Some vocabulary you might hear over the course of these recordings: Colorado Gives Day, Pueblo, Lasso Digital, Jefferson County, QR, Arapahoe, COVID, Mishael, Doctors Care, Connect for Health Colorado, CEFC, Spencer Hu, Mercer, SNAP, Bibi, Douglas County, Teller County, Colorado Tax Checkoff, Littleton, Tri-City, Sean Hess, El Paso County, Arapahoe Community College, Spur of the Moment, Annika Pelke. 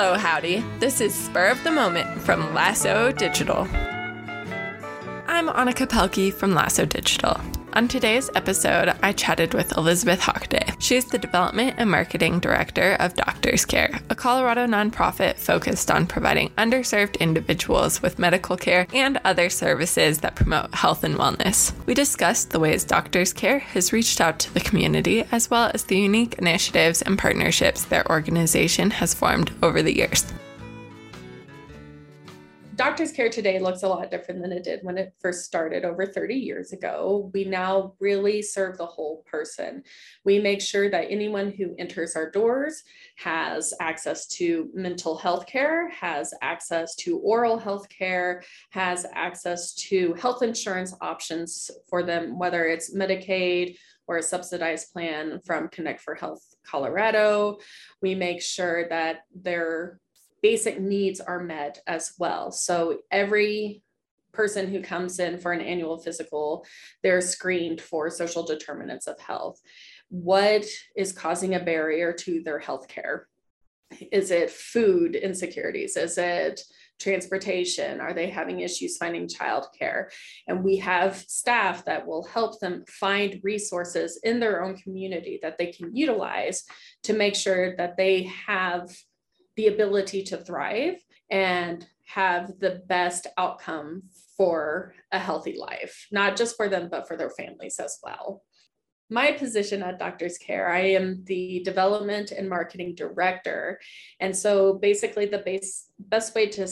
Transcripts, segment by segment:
Hello, howdy. This is Spur of the Moment from Lasso Digital. I'm Annika Pelke from Lasso Digital. On today's episode, I chatted with Elizabeth Hockaday. She's the Development and Marketing Director of Doctors Care, a Colorado nonprofit focused on providing underserved individuals with medical care and other services that promote health and wellness. We discussed the ways Doctors Care has reached out to the community, as well as the unique initiatives and partnerships their organization has formed over the years. Doctors Care today looks a lot different than it did when it first started over 30 years ago. We now really serve the whole person. We make sure that anyone who enters our doors has access to mental health care, has access to oral health care, has access to health insurance options for them, whether it's Medicaid or a subsidized plan from Connect for Health Colorado. We make sure that they're basic needs are met as well. So every person who comes in for an annual physical, they're screened for social determinants of health. What is causing a barrier to their healthcare? Is it food insecurities? Is it transportation? Are they having issues finding childcare? And we have staff that will help them find resources in their own community that they can utilize to make sure that they have the ability to thrive and have the best outcome for a healthy life, not just for them, but for their families as well. My position at Doctors Care, I am the Development and Marketing Director. And so basically the best way to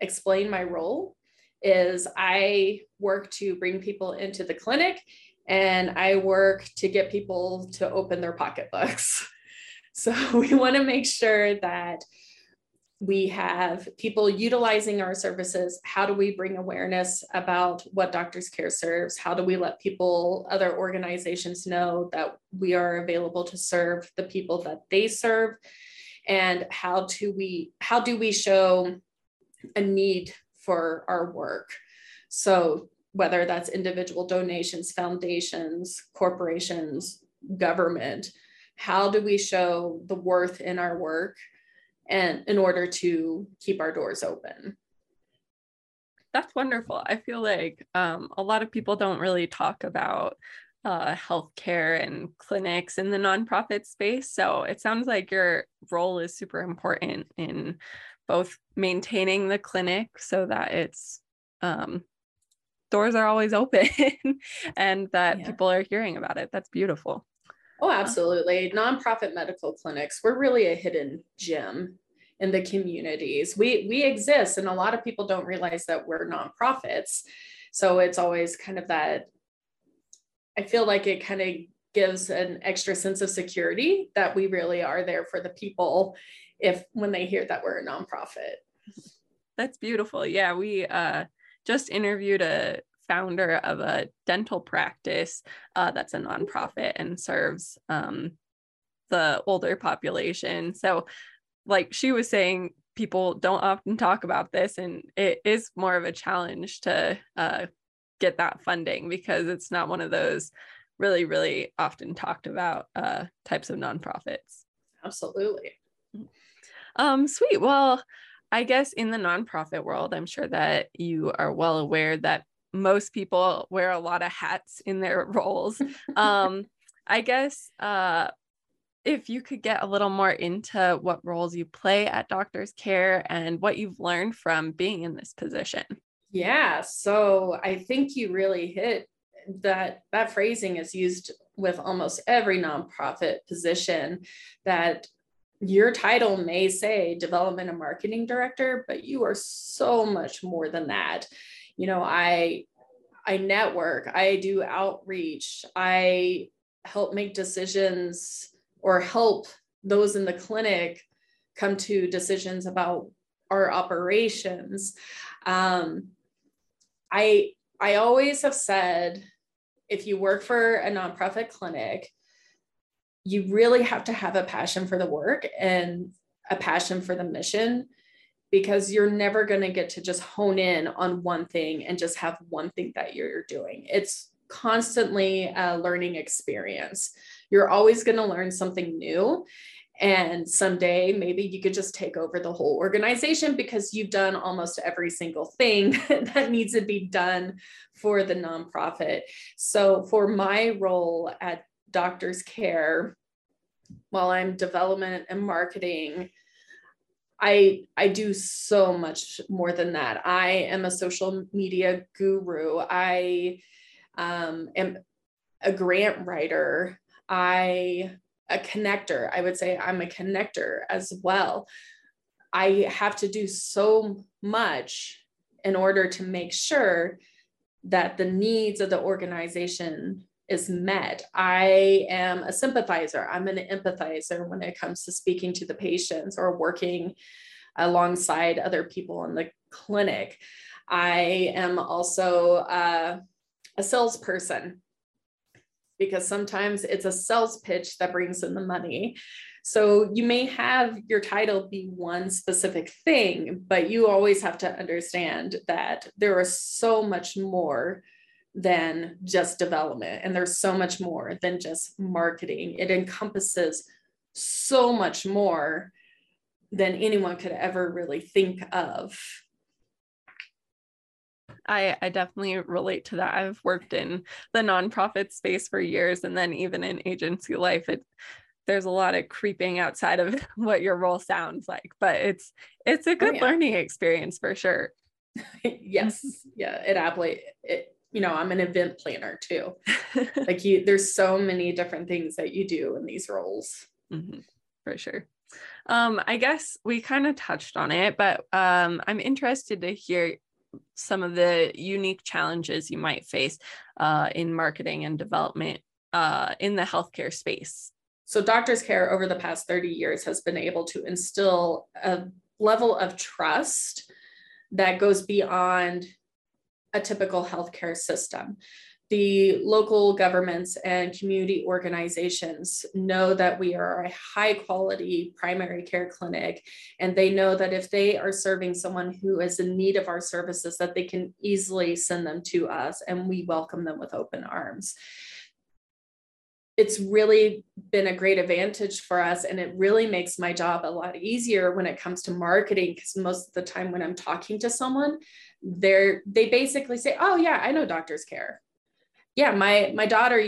explain my role is I work to bring people into the clinic and I work to get people to open their pocketbooks. So we want to make sure that we have people utilizing our services. How do we bring awareness about what Doctors Care serves? How do we let people, other organizations know that we are available to serve the people that they serve? And how do we show a need for our work? So whether that's individual donations, foundations, corporations, government, how do we show the worth in our work and in order to keep our doors open? That's wonderful. I feel like a lot of people don't really talk about healthcare and clinics in the nonprofit space. So it sounds like your role is super important in both maintaining the clinic so that its doors are always open and that people are hearing about it. That's beautiful. Oh, absolutely. Nonprofit medical clinics, we're really a hidden gem in the communities. We exist, and a lot of people don't realize that we're nonprofits. So it's always kind of that, I feel like it kind of gives an extra sense of security that we really are there for the people when they hear that we're a nonprofit. That's beautiful. Yeah, we just interviewed a founder of a dental practice that's a nonprofit and serves the older population. So like she was saying, people don't often talk about this, and it is more of a challenge to get that funding because it's not one of those really, really often talked about types of nonprofits. Absolutely. Sweet. Well, I guess in the nonprofit world, I'm sure that you are well aware that most people wear a lot of hats in their roles. I guess if you could get a little more into what roles you play at Doctors Care and what you've learned from being in this position. Yeah, so I think you really hit that phrasing is used with almost every nonprofit position, that your title may say Development and Marketing Director, but you are so much more than that. You know, I network, I do outreach, I help make decisions or help those in the clinic come to decisions about our operations. I always have said, if you work for a nonprofit clinic, you really have to have a passion for the work and a passion for the mission, because you're never going to get to just hone in on one thing and just have one thing that you're doing. It's constantly a learning experience. You're always going to learn something new. And someday maybe you could just take over the whole organization because you've done almost every single thing that needs to be done for the nonprofit. So for my role at Doctors Care, while I'm development and marketing, I do so much more than that. I am a social media guru. I am a grant writer. A connector. I would say I'm a connector as well. I have to do so much in order to make sure that the needs of the organization is met. I am a sympathizer. I'm an empathizer when it comes to speaking to the patients or working alongside other people in the clinic. I am also a salesperson, because sometimes it's a sales pitch that brings in the money. So you may have your title be one specific thing, but you always have to understand that there is so much more than just development. And there's so much more than just marketing. It encompasses so much more than anyone could ever really think of. I definitely relate to that. I've worked in the nonprofit space for years, and then even in agency life, there's a lot of creeping outside of what your role sounds like, but it's a good learning experience for sure. Yes. Yeah. I'm an event planner too. Like there's so many different things that you do in these roles. Mm-hmm, for sure. I guess we kind of touched on it, but I'm interested to hear some of the unique challenges you might face in marketing and development in the healthcare space. So Doctors Care over the past 30 years has been able to instill a level of trust that goes beyond a typical healthcare system. The local governments and community organizations know that we are a high quality primary care clinic, and they know that if they are serving someone who is in need of our services, that they can easily send them to us, and we welcome them with open arms. It's really been a great advantage for us, and it really makes my job a lot easier when it comes to marketing, because most of the time when I'm talking to someone, they basically say, oh yeah, I know Doctors Care. Yeah, we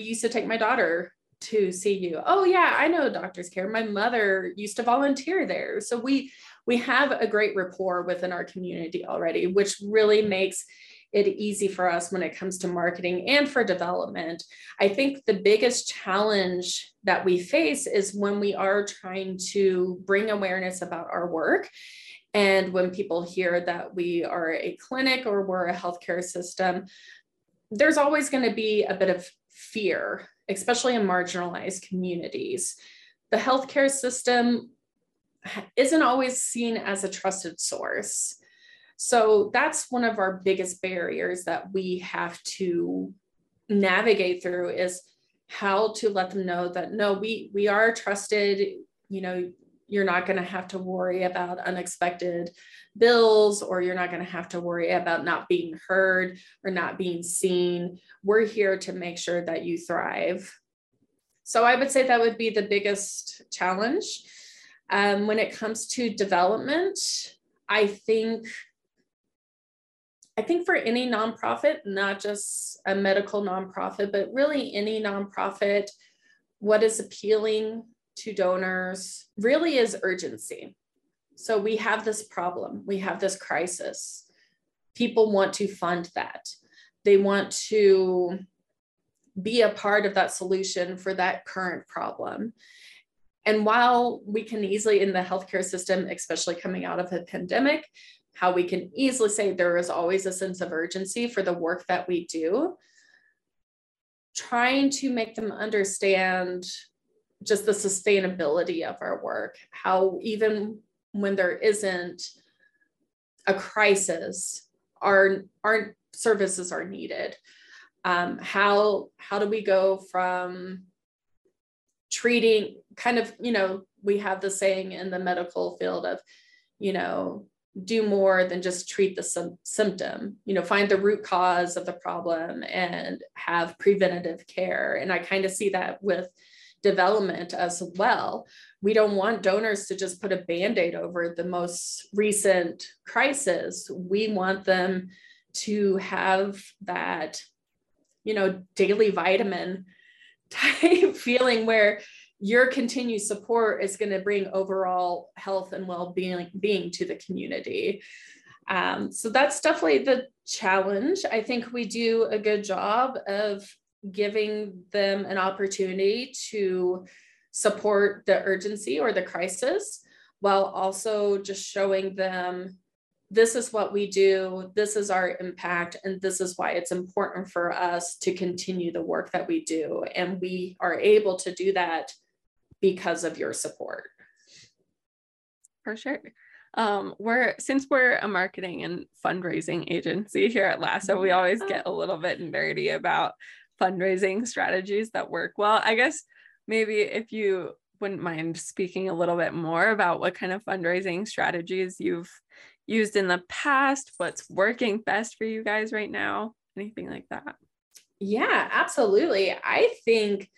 used to take my daughter to see you. Oh yeah, I know Doctors Care. My mother used to volunteer there. So we have a great rapport within our community already, which really makes it easy for us when it comes to marketing and for development. I think the biggest challenge that we face is when we are trying to bring awareness about our work. And when people hear that we are a clinic or we're a healthcare system, there's always going to be a bit of fear, especially in marginalized communities. The healthcare system isn't always seen as a trusted source. So that's one of our biggest barriers that we have to navigate through, is how to let them know that, no, we are trusted. You're not going to have to worry about unexpected bills, or you're not going to have to worry about not being heard or not being seen. We're here to make sure that you thrive. So I would say that would be the biggest challenge. When it comes to development, I think for any nonprofit, not just a medical nonprofit, but really any nonprofit, what is appealing to donors really is urgency. So we have this problem, we have this crisis. People want to fund that. They want to be a part of that solution for that current problem. And while we can easily, in the healthcare system, especially coming out of a pandemic, how we can easily say there is always a sense of urgency for the work that we do, trying to make them understand just the sustainability of our work, how even when there isn't a crisis, our services are needed. How do we go from treating, we have the saying in the medical field of, do more than just treat the symptom, find the root cause of the problem and have preventative care. And I kind of see that with development as well. We don't want donors to just put a Band-Aid over the most recent crisis. We want them to have that, you know, daily vitamin type feeling where your continued support is going to bring overall health and well-being to the community. So that's definitely the challenge. I think we do a good job of giving them an opportunity to support the urgency or the crisis, while also just showing them, this is what we do, this is our impact, and this is why it's important for us to continue the work that we do. And we are able to do that because of your support. For sure. Since we're a marketing and fundraising agency here at Lasso, we always get a little bit nerdy about fundraising strategies that work well. I guess maybe if you wouldn't mind speaking a little bit more about what kind of fundraising strategies you've used in the past, what's working best for you guys right now, anything like that. Yeah, absolutely. I think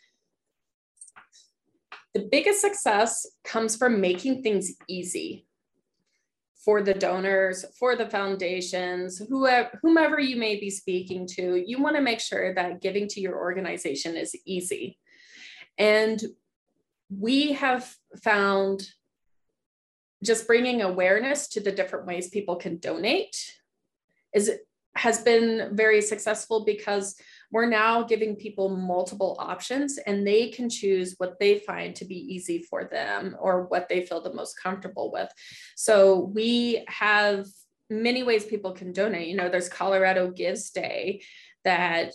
the biggest success comes from making things easy for the donors, for the foundations, whomever you may be speaking to. You want to make sure that giving to your organization is easy. And we have found just bringing awareness to the different ways people can donate has been very successful, because we're now giving people multiple options and they can choose what they find to be easy for them or what they feel the most comfortable with. So we have many ways people can donate. You know, there's Colorado Gives Day that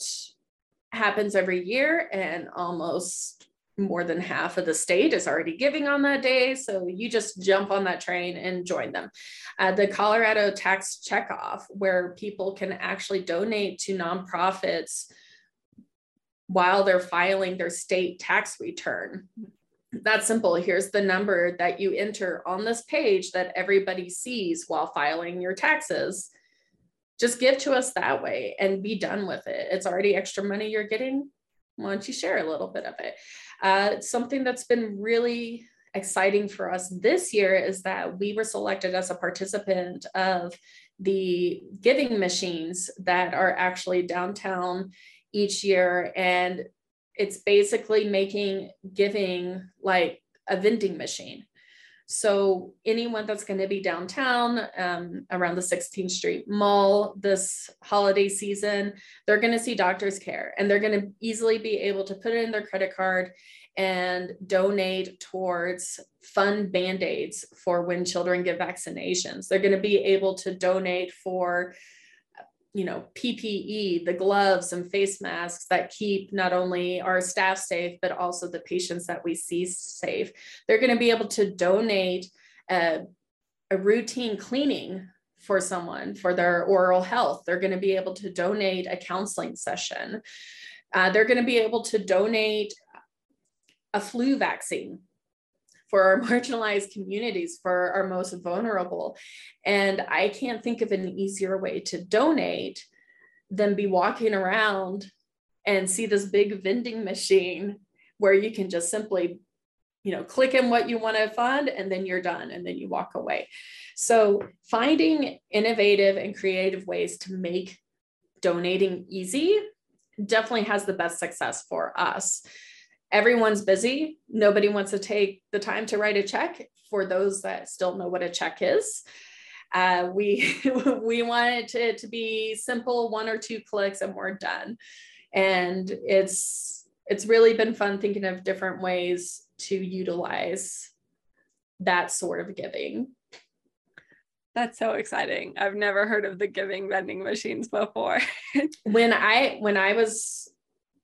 happens every year, and almost more than half of the state is already giving on that day. So you just jump on that train and join them. The Colorado Tax Checkoff, where people can actually donate to nonprofits while they're filing their state tax return. That's simple. Here's the number that you enter on this page that everybody sees while filing your taxes. Just give to us that way and be done with it. It's already extra money you're getting. Why don't you share a little bit of it? Something that's been really exciting for us this year is that we were selected as a participant of the giving machines that are actually downtown each year. And it's basically making giving like a vending machine. So anyone that's going to be downtown around the 16th Street Mall this holiday season, they're going to see Doctors Care, and they're going to easily be able to put in their credit card and donate towards fund Band-Aids for when children get vaccinations. They're going to be able to donate for, you know, PPE, the gloves and face masks that keep not only our staff safe, but also the patients that we see safe. They're going to be able to donate a routine cleaning for someone for their oral health. They're going to be able to donate a counseling session. They're going to be able to donate a flu vaccine for our marginalized communities, for our most vulnerable. And I can't think of an easier way to donate than be walking around and see this big vending machine where you can just simply, you know, click in what you want to fund, and then you're done, and then you walk away. So finding innovative and creative ways to make donating easy definitely has the best success for us. Everyone's busy. Nobody wants to take the time to write a check, for those that still know what a check is. We want it to be simple, one or two clicks and we're done. And it's really been fun thinking of different ways to utilize that sort of giving. That's so exciting. I've never heard of the giving vending machines before. When I was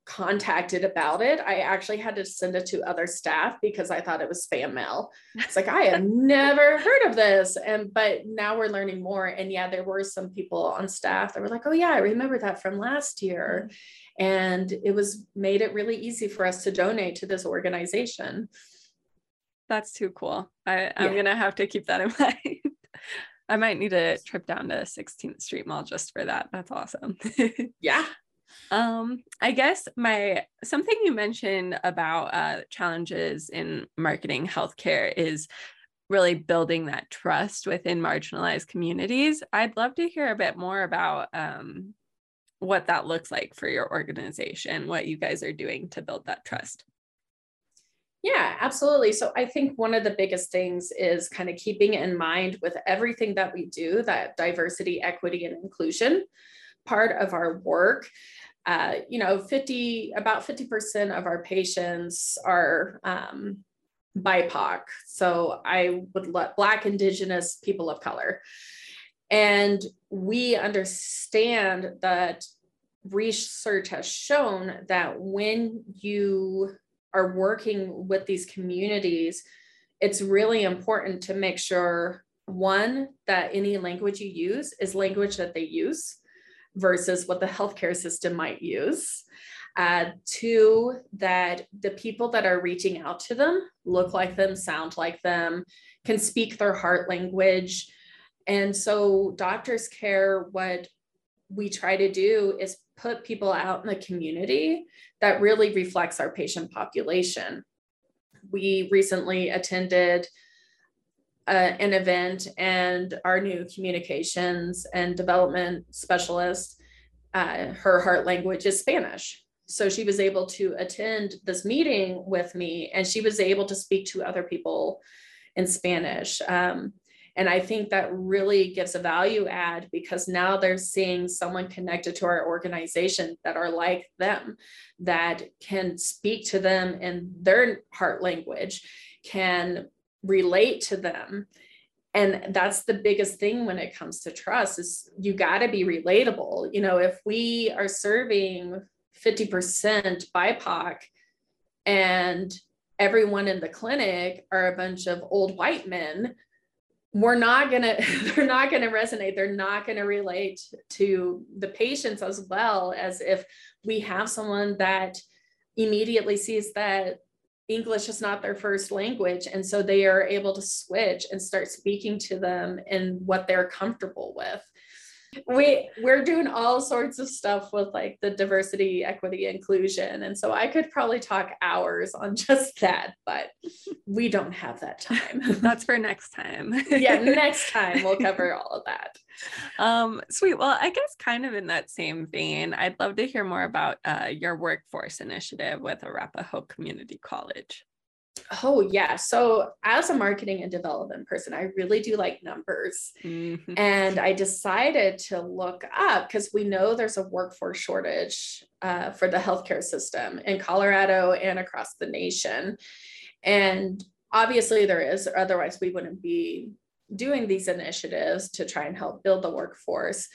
contacted about it, I actually had to send it to other staff because I thought it was spam mail. It's like, I have never heard of this. But now we're learning more. And yeah, there were some people on staff that were like, oh yeah, I remember that from last year. And it made it really easy for us to donate to this organization. That's too cool. I'm going to have to keep that in mind. I might need a trip down to 16th Street Mall just for that. That's awesome. Yeah. I guess something you mentioned about challenges in marketing healthcare is really building that trust within marginalized communities. I'd love to hear a bit more about what that looks like for your organization, what you guys are doing to build that trust. Yeah, absolutely. So I think one of the biggest things is kind of keeping in mind with everything that we do, that diversity, equity, and inclusion part of our work. You know, about 50% of our patients are BIPOC. So I would let Black, Indigenous, people of color. And we understand that research has shown that when you are working with these communities, it's really important to make sure, one, that any language you use is language that they use versus what the healthcare system might use. Two, that the people that are reaching out to them look like them, sound like them, can speak their heart language. And so Doctors Care, what we try to do is put people out in the community that really reflects our patient population. We recently attended an event, and our new communications and development specialist, her heart language is Spanish. So she was able to attend this meeting with me, and she was able to speak to other people in Spanish. And I think that really gives a value add, because now they're seeing someone connected to our organization that are like them, that can speak to them in their heart language, can relate to them. And that's the biggest thing when it comes to trust, is you got to be relatable. You know, if we are serving 50% BIPOC and everyone in the clinic are a bunch of old white men, they're not going to resonate. They're not going to relate to the patients as well as if we have someone that immediately sees that English is not their first language. And so they are able to switch and start speaking to them in what they're comfortable with. We're doing all sorts of stuff with like the diversity, equity, inclusion. And so I could probably talk hours on just that, but we don't have that time. That's for next time. Yeah, next time we'll cover all of that. Sweet. Well, I guess kind of in that same vein, I'd love to hear more about your workforce initiative with Arapahoe Community College. Oh, yeah. So as a marketing and development person, I really do like numbers. Mm-hmm. And I decided to look up, because we know there's a workforce shortage for the healthcare system in Colorado and across the nation. And obviously there is, otherwise we wouldn't be doing these initiatives to try and help build the workforce.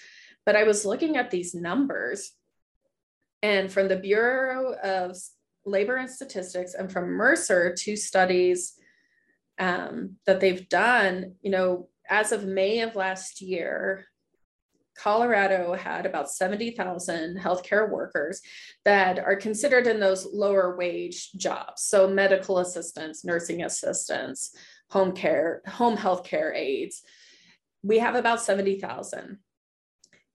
But I was looking at these numbers, and from the Bureau of Labor and Statistics and from Mercer, two studies that they've done, you know, as of May of last year, Colorado had about 70,000 healthcare workers that are considered in those lower wage jobs. So medical assistants, nursing assistants, home care, home healthcare aides. We have about 70,000.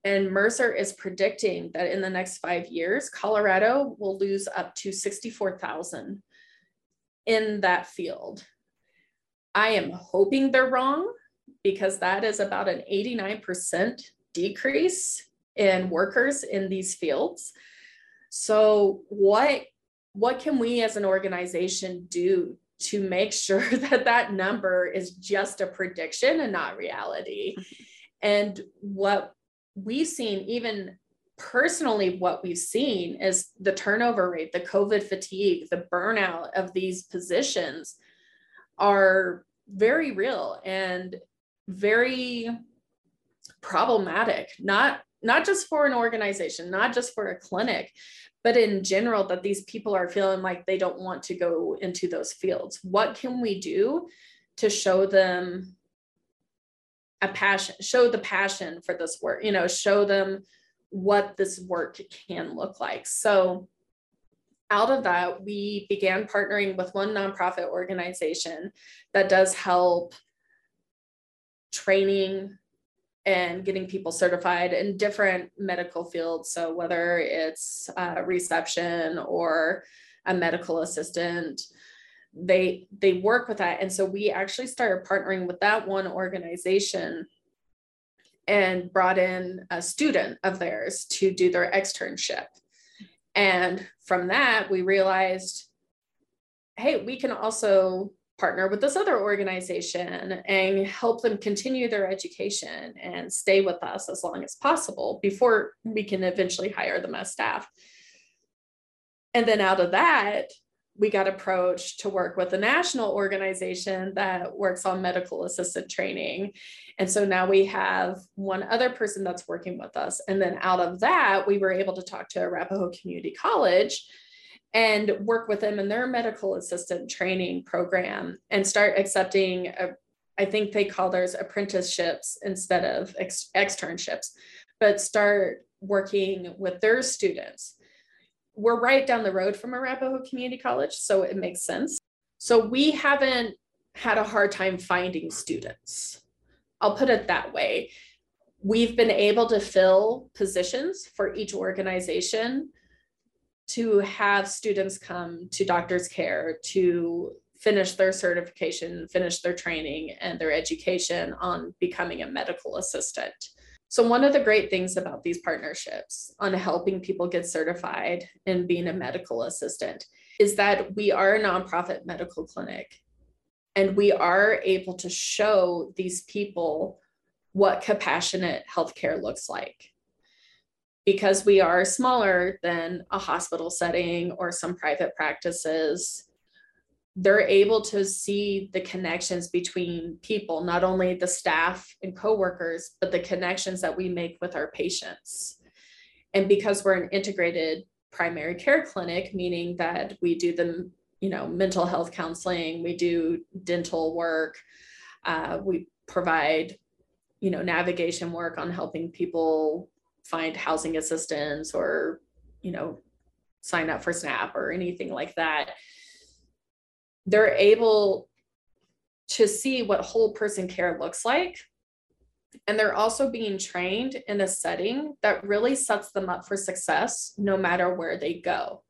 And Mercer is predicting that in the next 5 years, Colorado will lose up to 64,000 in that field. I am hoping they're wrong, because that is about an 89% decrease in workers in these fields. So what can we as an organization do to make sure that that number is just a prediction and not reality? And what we've seen, even personally, what we've seen is the turnover rate, the COVID fatigue, the burnout of these positions are very real and very problematic, not just for an organization, not just for a clinic, but in general, that these people are feeling like they don't want to go into those fields. What can we do to show them a passion, show the passion for this work, you know, show them what this work can look like? So out of that, we began partnering with one nonprofit organization that does help training and getting people certified in different medical fields. So whether it's reception or a medical assistant, they work with that. And so we actually started partnering with that one organization and brought in a student of theirs to do their externship. And from that, we realized, hey, we can also partner with this other organization and help them continue their education and stay with us as long as possible before we can eventually hire them as staff. And then out of that, we got approached to work with a national organization that works on medical assistant training. And so now we have one other person that's working with us. And then out of that, we were able to talk to Arapahoe Community College and work with them in their medical assistant training program and start accepting, I think they call theirs apprenticeships instead of externships, but start working with their students. We're right down the road from Arapahoe Community College, so it makes sense. So we haven't had a hard time finding students. I'll put it that way. We've been able to fill positions for each organization to have students come to Doctors Care to finish their certification, finish their training and their education on becoming a medical assistant. So one of the great things about these partnerships on helping people get certified in being a medical assistant is that we are a nonprofit medical clinic, and we are able to show these people what compassionate healthcare looks like, because we are smaller than a hospital setting or some private practices. They're able to see the connections between people, not only the staff and coworkers, but the connections that we make with our patients. And because we're an integrated primary care clinic, meaning that we do the, mental health counseling, we do dental work, we provide, navigation work on helping people find housing assistance or, sign up for SNAP or anything like that. They're able to see what whole person care looks like. And they're also being trained in a setting that really sets them up for success no matter where they go.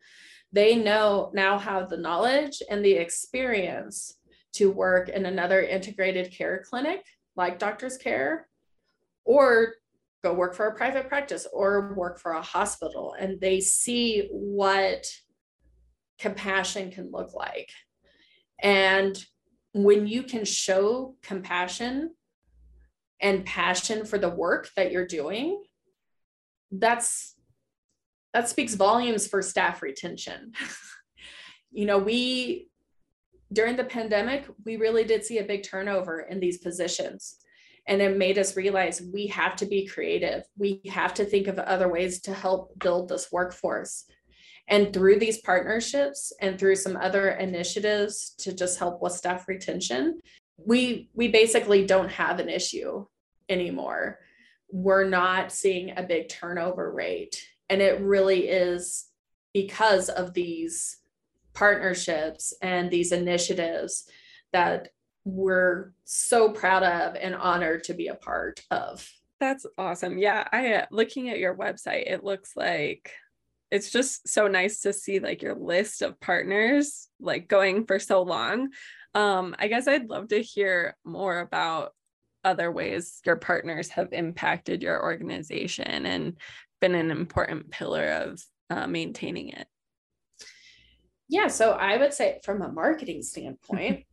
They now have the knowledge and the experience to work in another integrated care clinic like Doctors Care, or go work for a private practice or work for a hospital, and they see what compassion can look like. And when you can show compassion and passion for the work that you're doing, that speaks volumes for staff retention. We, during the pandemic, we really did see a big turnover in these positions. And it made us realize we have to be creative. We have to think of other ways to help build this workforce. And through these partnerships and through some other initiatives to just help with staff retention, we basically don't have an issue anymore. We're not seeing a big turnover rate. And it really is because of these partnerships and these initiatives that we're so proud of and honored to be a part of. That's awesome. Yeah, looking at your website, it looks like it's just so nice to see like your list of partners like going for so long. I guess I'd love to hear more about other ways your partners have impacted your organization and been an important pillar of maintaining it. Yeah, so I would say from a marketing standpoint,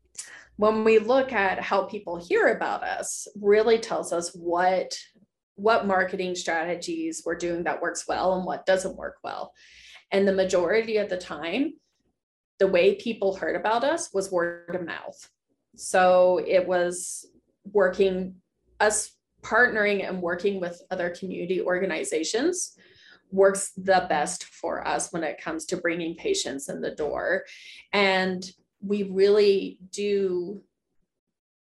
when we look at how people hear about us, really tells us what marketing strategies we're doing that works well and what doesn't work well. And the majority of the time, the way people heard about us was word of mouth. So it was us partnering and working with other community organizations works the best for us when it comes to bringing patients in the door. And we really do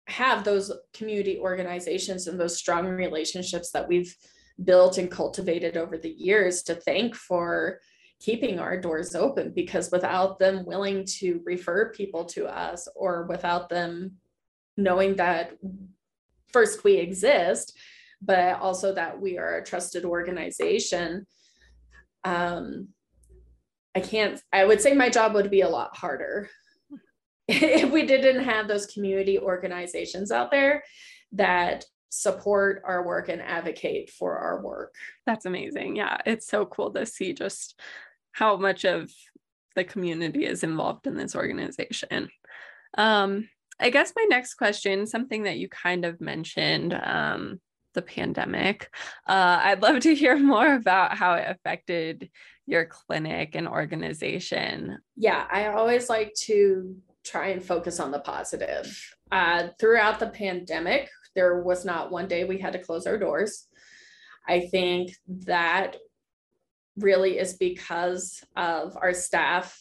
have those community organizations and those strong relationships that we've built and cultivated over the years to thank for keeping our doors open, because without them willing to refer people to us, or without them knowing that first we exist, but also that we are a trusted organization. I would say my job would be a lot harder if we didn't have those community organizations out there that support our work and advocate for our work. That's amazing. Yeah, it's so cool to see just how much of the community is involved in this organization. I guess my next question, something that you kind of mentioned, the pandemic. I'd love to hear more about how it affected your clinic and organization. Yeah, I always like to try and focus on the positive. Throughout the pandemic, there was not one day we had to close our doors. I think that really is because of our staff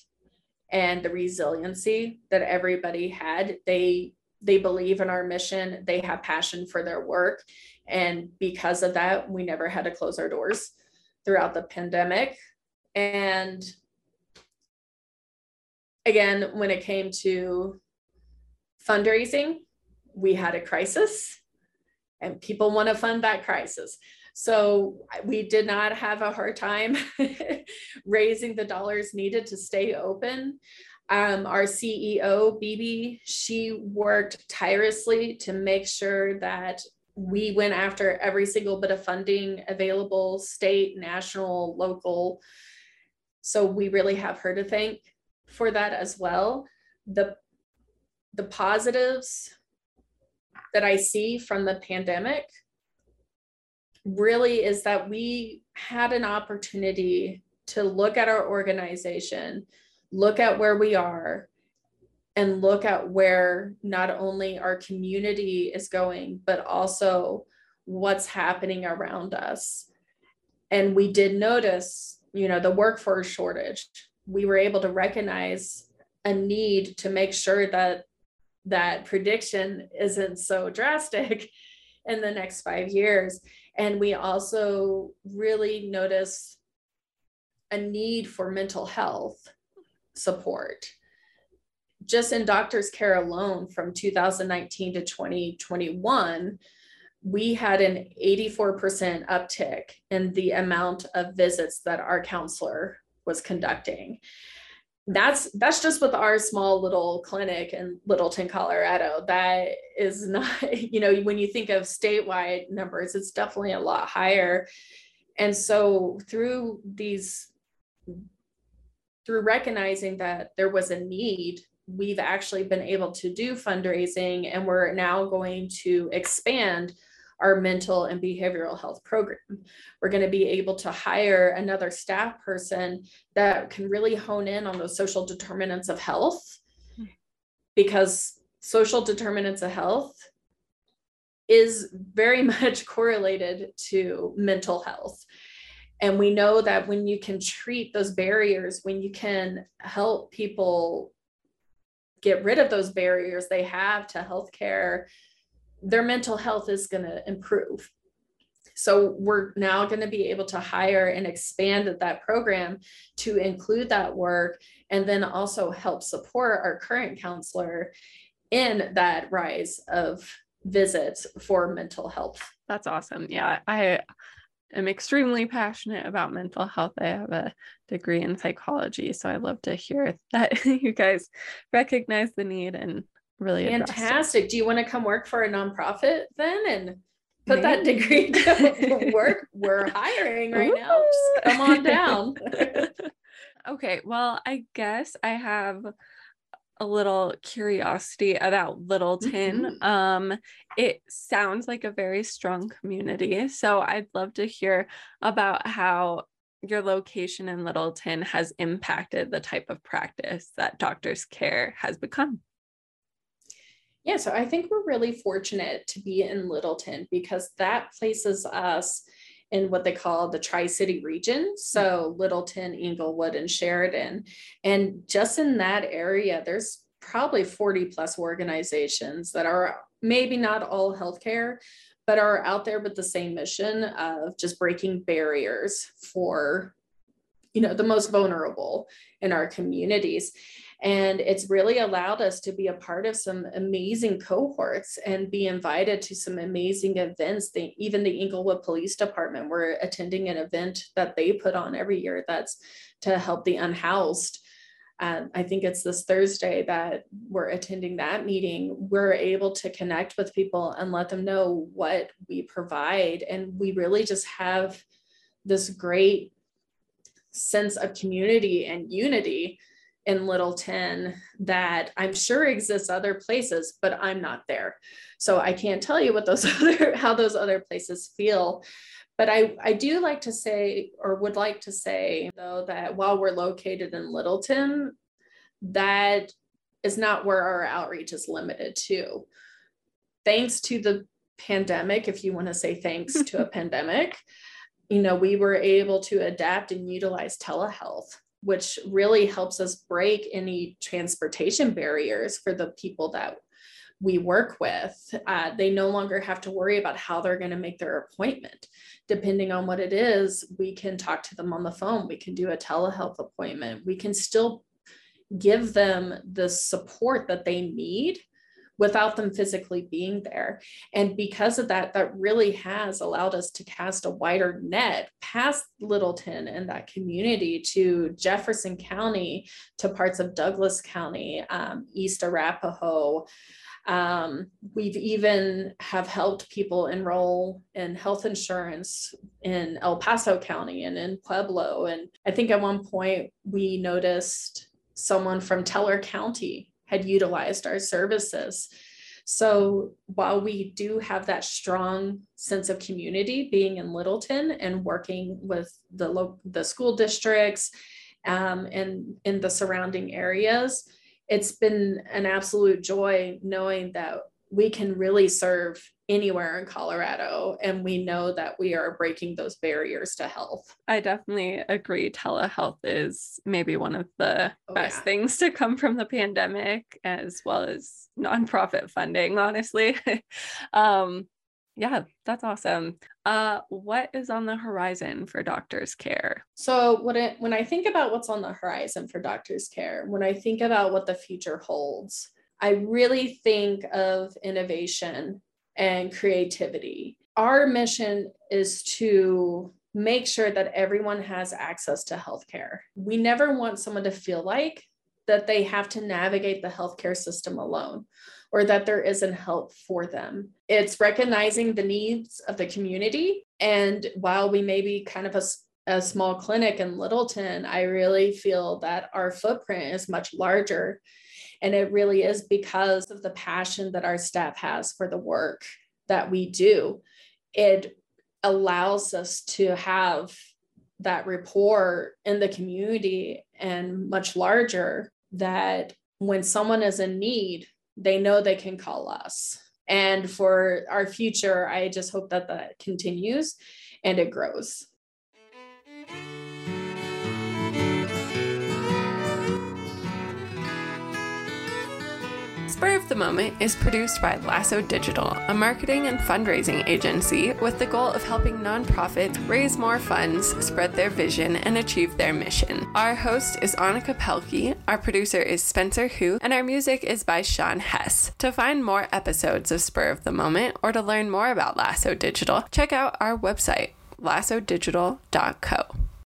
and the resiliency that everybody had. They believe in our mission, they have passion for their work. And because of that, we never had to close our doors throughout the pandemic. And again, when it came to fundraising, we had a crisis and people want to fund that crisis. So we did not have a hard time raising the dollars needed to stay open. Our CEO, Bibi, she worked tirelessly to make sure that we went after every single bit of funding available, state, national, local. So we really have her to thank for that as well. The positives that I see from the pandemic really is that we had an opportunity to look at our organization, look at where we are, and look at where not only our community is going, but also what's happening around us. And we did notice, the workforce shortage. We were able to recognize a need to make sure that that prediction isn't so drastic in the next 5 years. And we also really notice a need for mental health support. Just in Doctors Care alone, from 2019 to 2021, we had an 84% uptick in the amount of visits that our counselor was conducting. That's just with our small little clinic in Littleton, Colorado. That is not, when you think of statewide numbers, it's definitely a lot higher. And so through recognizing that there was a need, we've actually been able to do fundraising, and we're now going to expand our mental and behavioral health program. We're going to be able to hire another staff person that can really hone in on those social determinants of health, because social determinants of health is very much correlated to mental health. And we know that when you can treat those barriers, when you can help people get rid of those barriers they have to healthcare, their mental health is going to improve. So we're now going to be able to hire and expand that program to include that work, and then also help support our current counselor in that rise of visits for mental health. That's awesome. Yeah, I am extremely passionate about mental health. I have a degree in psychology, so I love to hear that you guys recognize the need and really fantastic. Do you want to come work for a nonprofit then and put that degree to work? We're hiring right now. Just come on down. Okay, well, I guess I have a little curiosity about Littleton. Mm-hmm. It sounds like a very strong community. So I'd love to hear about how your location in Littleton has impacted the type of practice that Doctors Care has become. Yeah, so I think we're really fortunate to be in Littleton, because that places us in what they call the Tri-City region. So Littleton, Englewood, and Sheridan. And just in that area, there's probably 40+ organizations that are maybe not all healthcare, but are out there with the same mission of just breaking barriers for you know, the most vulnerable in our communities. And it's really allowed us to be a part of some amazing cohorts and be invited to some amazing events. Even the Englewood Police Department, we're attending an event that they put on every year that's to help the unhoused. I think it's this Thursday that we're attending that meeting. We're able to connect with people and let them know what we provide. And we really just have this great sense of community and unity in Littleton that I'm sure exists other places, but I'm not there. So I can't tell you what those other, how those other places feel. But I do like to say, or would like to say though, that while we're located in Littleton, that is not where our outreach is limited to. Thanks to the pandemic, if you want to say thanks to a pandemic, you know, we were able to adapt and utilize telehealth, which really helps us break any transportation barriers for the people that we work with. They no longer have to worry about how they're going to make their appointment. Depending on what it is, we can talk to them on the phone. We can do a telehealth appointment. We can still give them the support that they need without them physically being there. And because of that, that really has allowed us to cast a wider net past Littleton and that community to Jefferson County, to parts of Douglas County, East Arapahoe. We've even have helped people enroll in health insurance in El Paso County and in Pueblo. And I think at one point we noticed someone from Teller County had utilized our services. So while we do have that strong sense of community being in Littleton and working with the school districts and in the surrounding areas, it's been an absolute joy knowing that we can really serve anywhere in Colorado, and we know that we are breaking those barriers to health. I definitely agree. Telehealth is maybe one of the best things to come from the pandemic, as well as nonprofit funding, honestly. Yeah, that's awesome. What is on the horizon for Doctors Care? So when I think about what's on the horizon for Doctors Care, when I think about what the future holds, I really think of innovation and creativity. Our mission is to make sure that everyone has access to healthcare. We never want someone to feel like that they have to navigate the healthcare system alone, or that there isn't help for them. It's recognizing the needs of the community. And while we may be kind of a small clinic in Littleton, I really feel that our footprint is much larger. And it really is because of the passion that our staff has for the work that we do. It allows us to have that rapport in the community and much larger, that when someone is in need, they know they can call us. And for our future, I just hope that that continues and it grows. Spur of the Moment is produced by Lasso Digital, a marketing and fundraising agency with the goal of helping nonprofits raise more funds, spread their vision, and achieve their mission. Our host is Annika Pelke, our producer is Spencer Hu, and our music is by Sean Hess. To find more episodes of Spur of the Moment or to learn more about Lasso Digital, check out our website, lassodigital.co.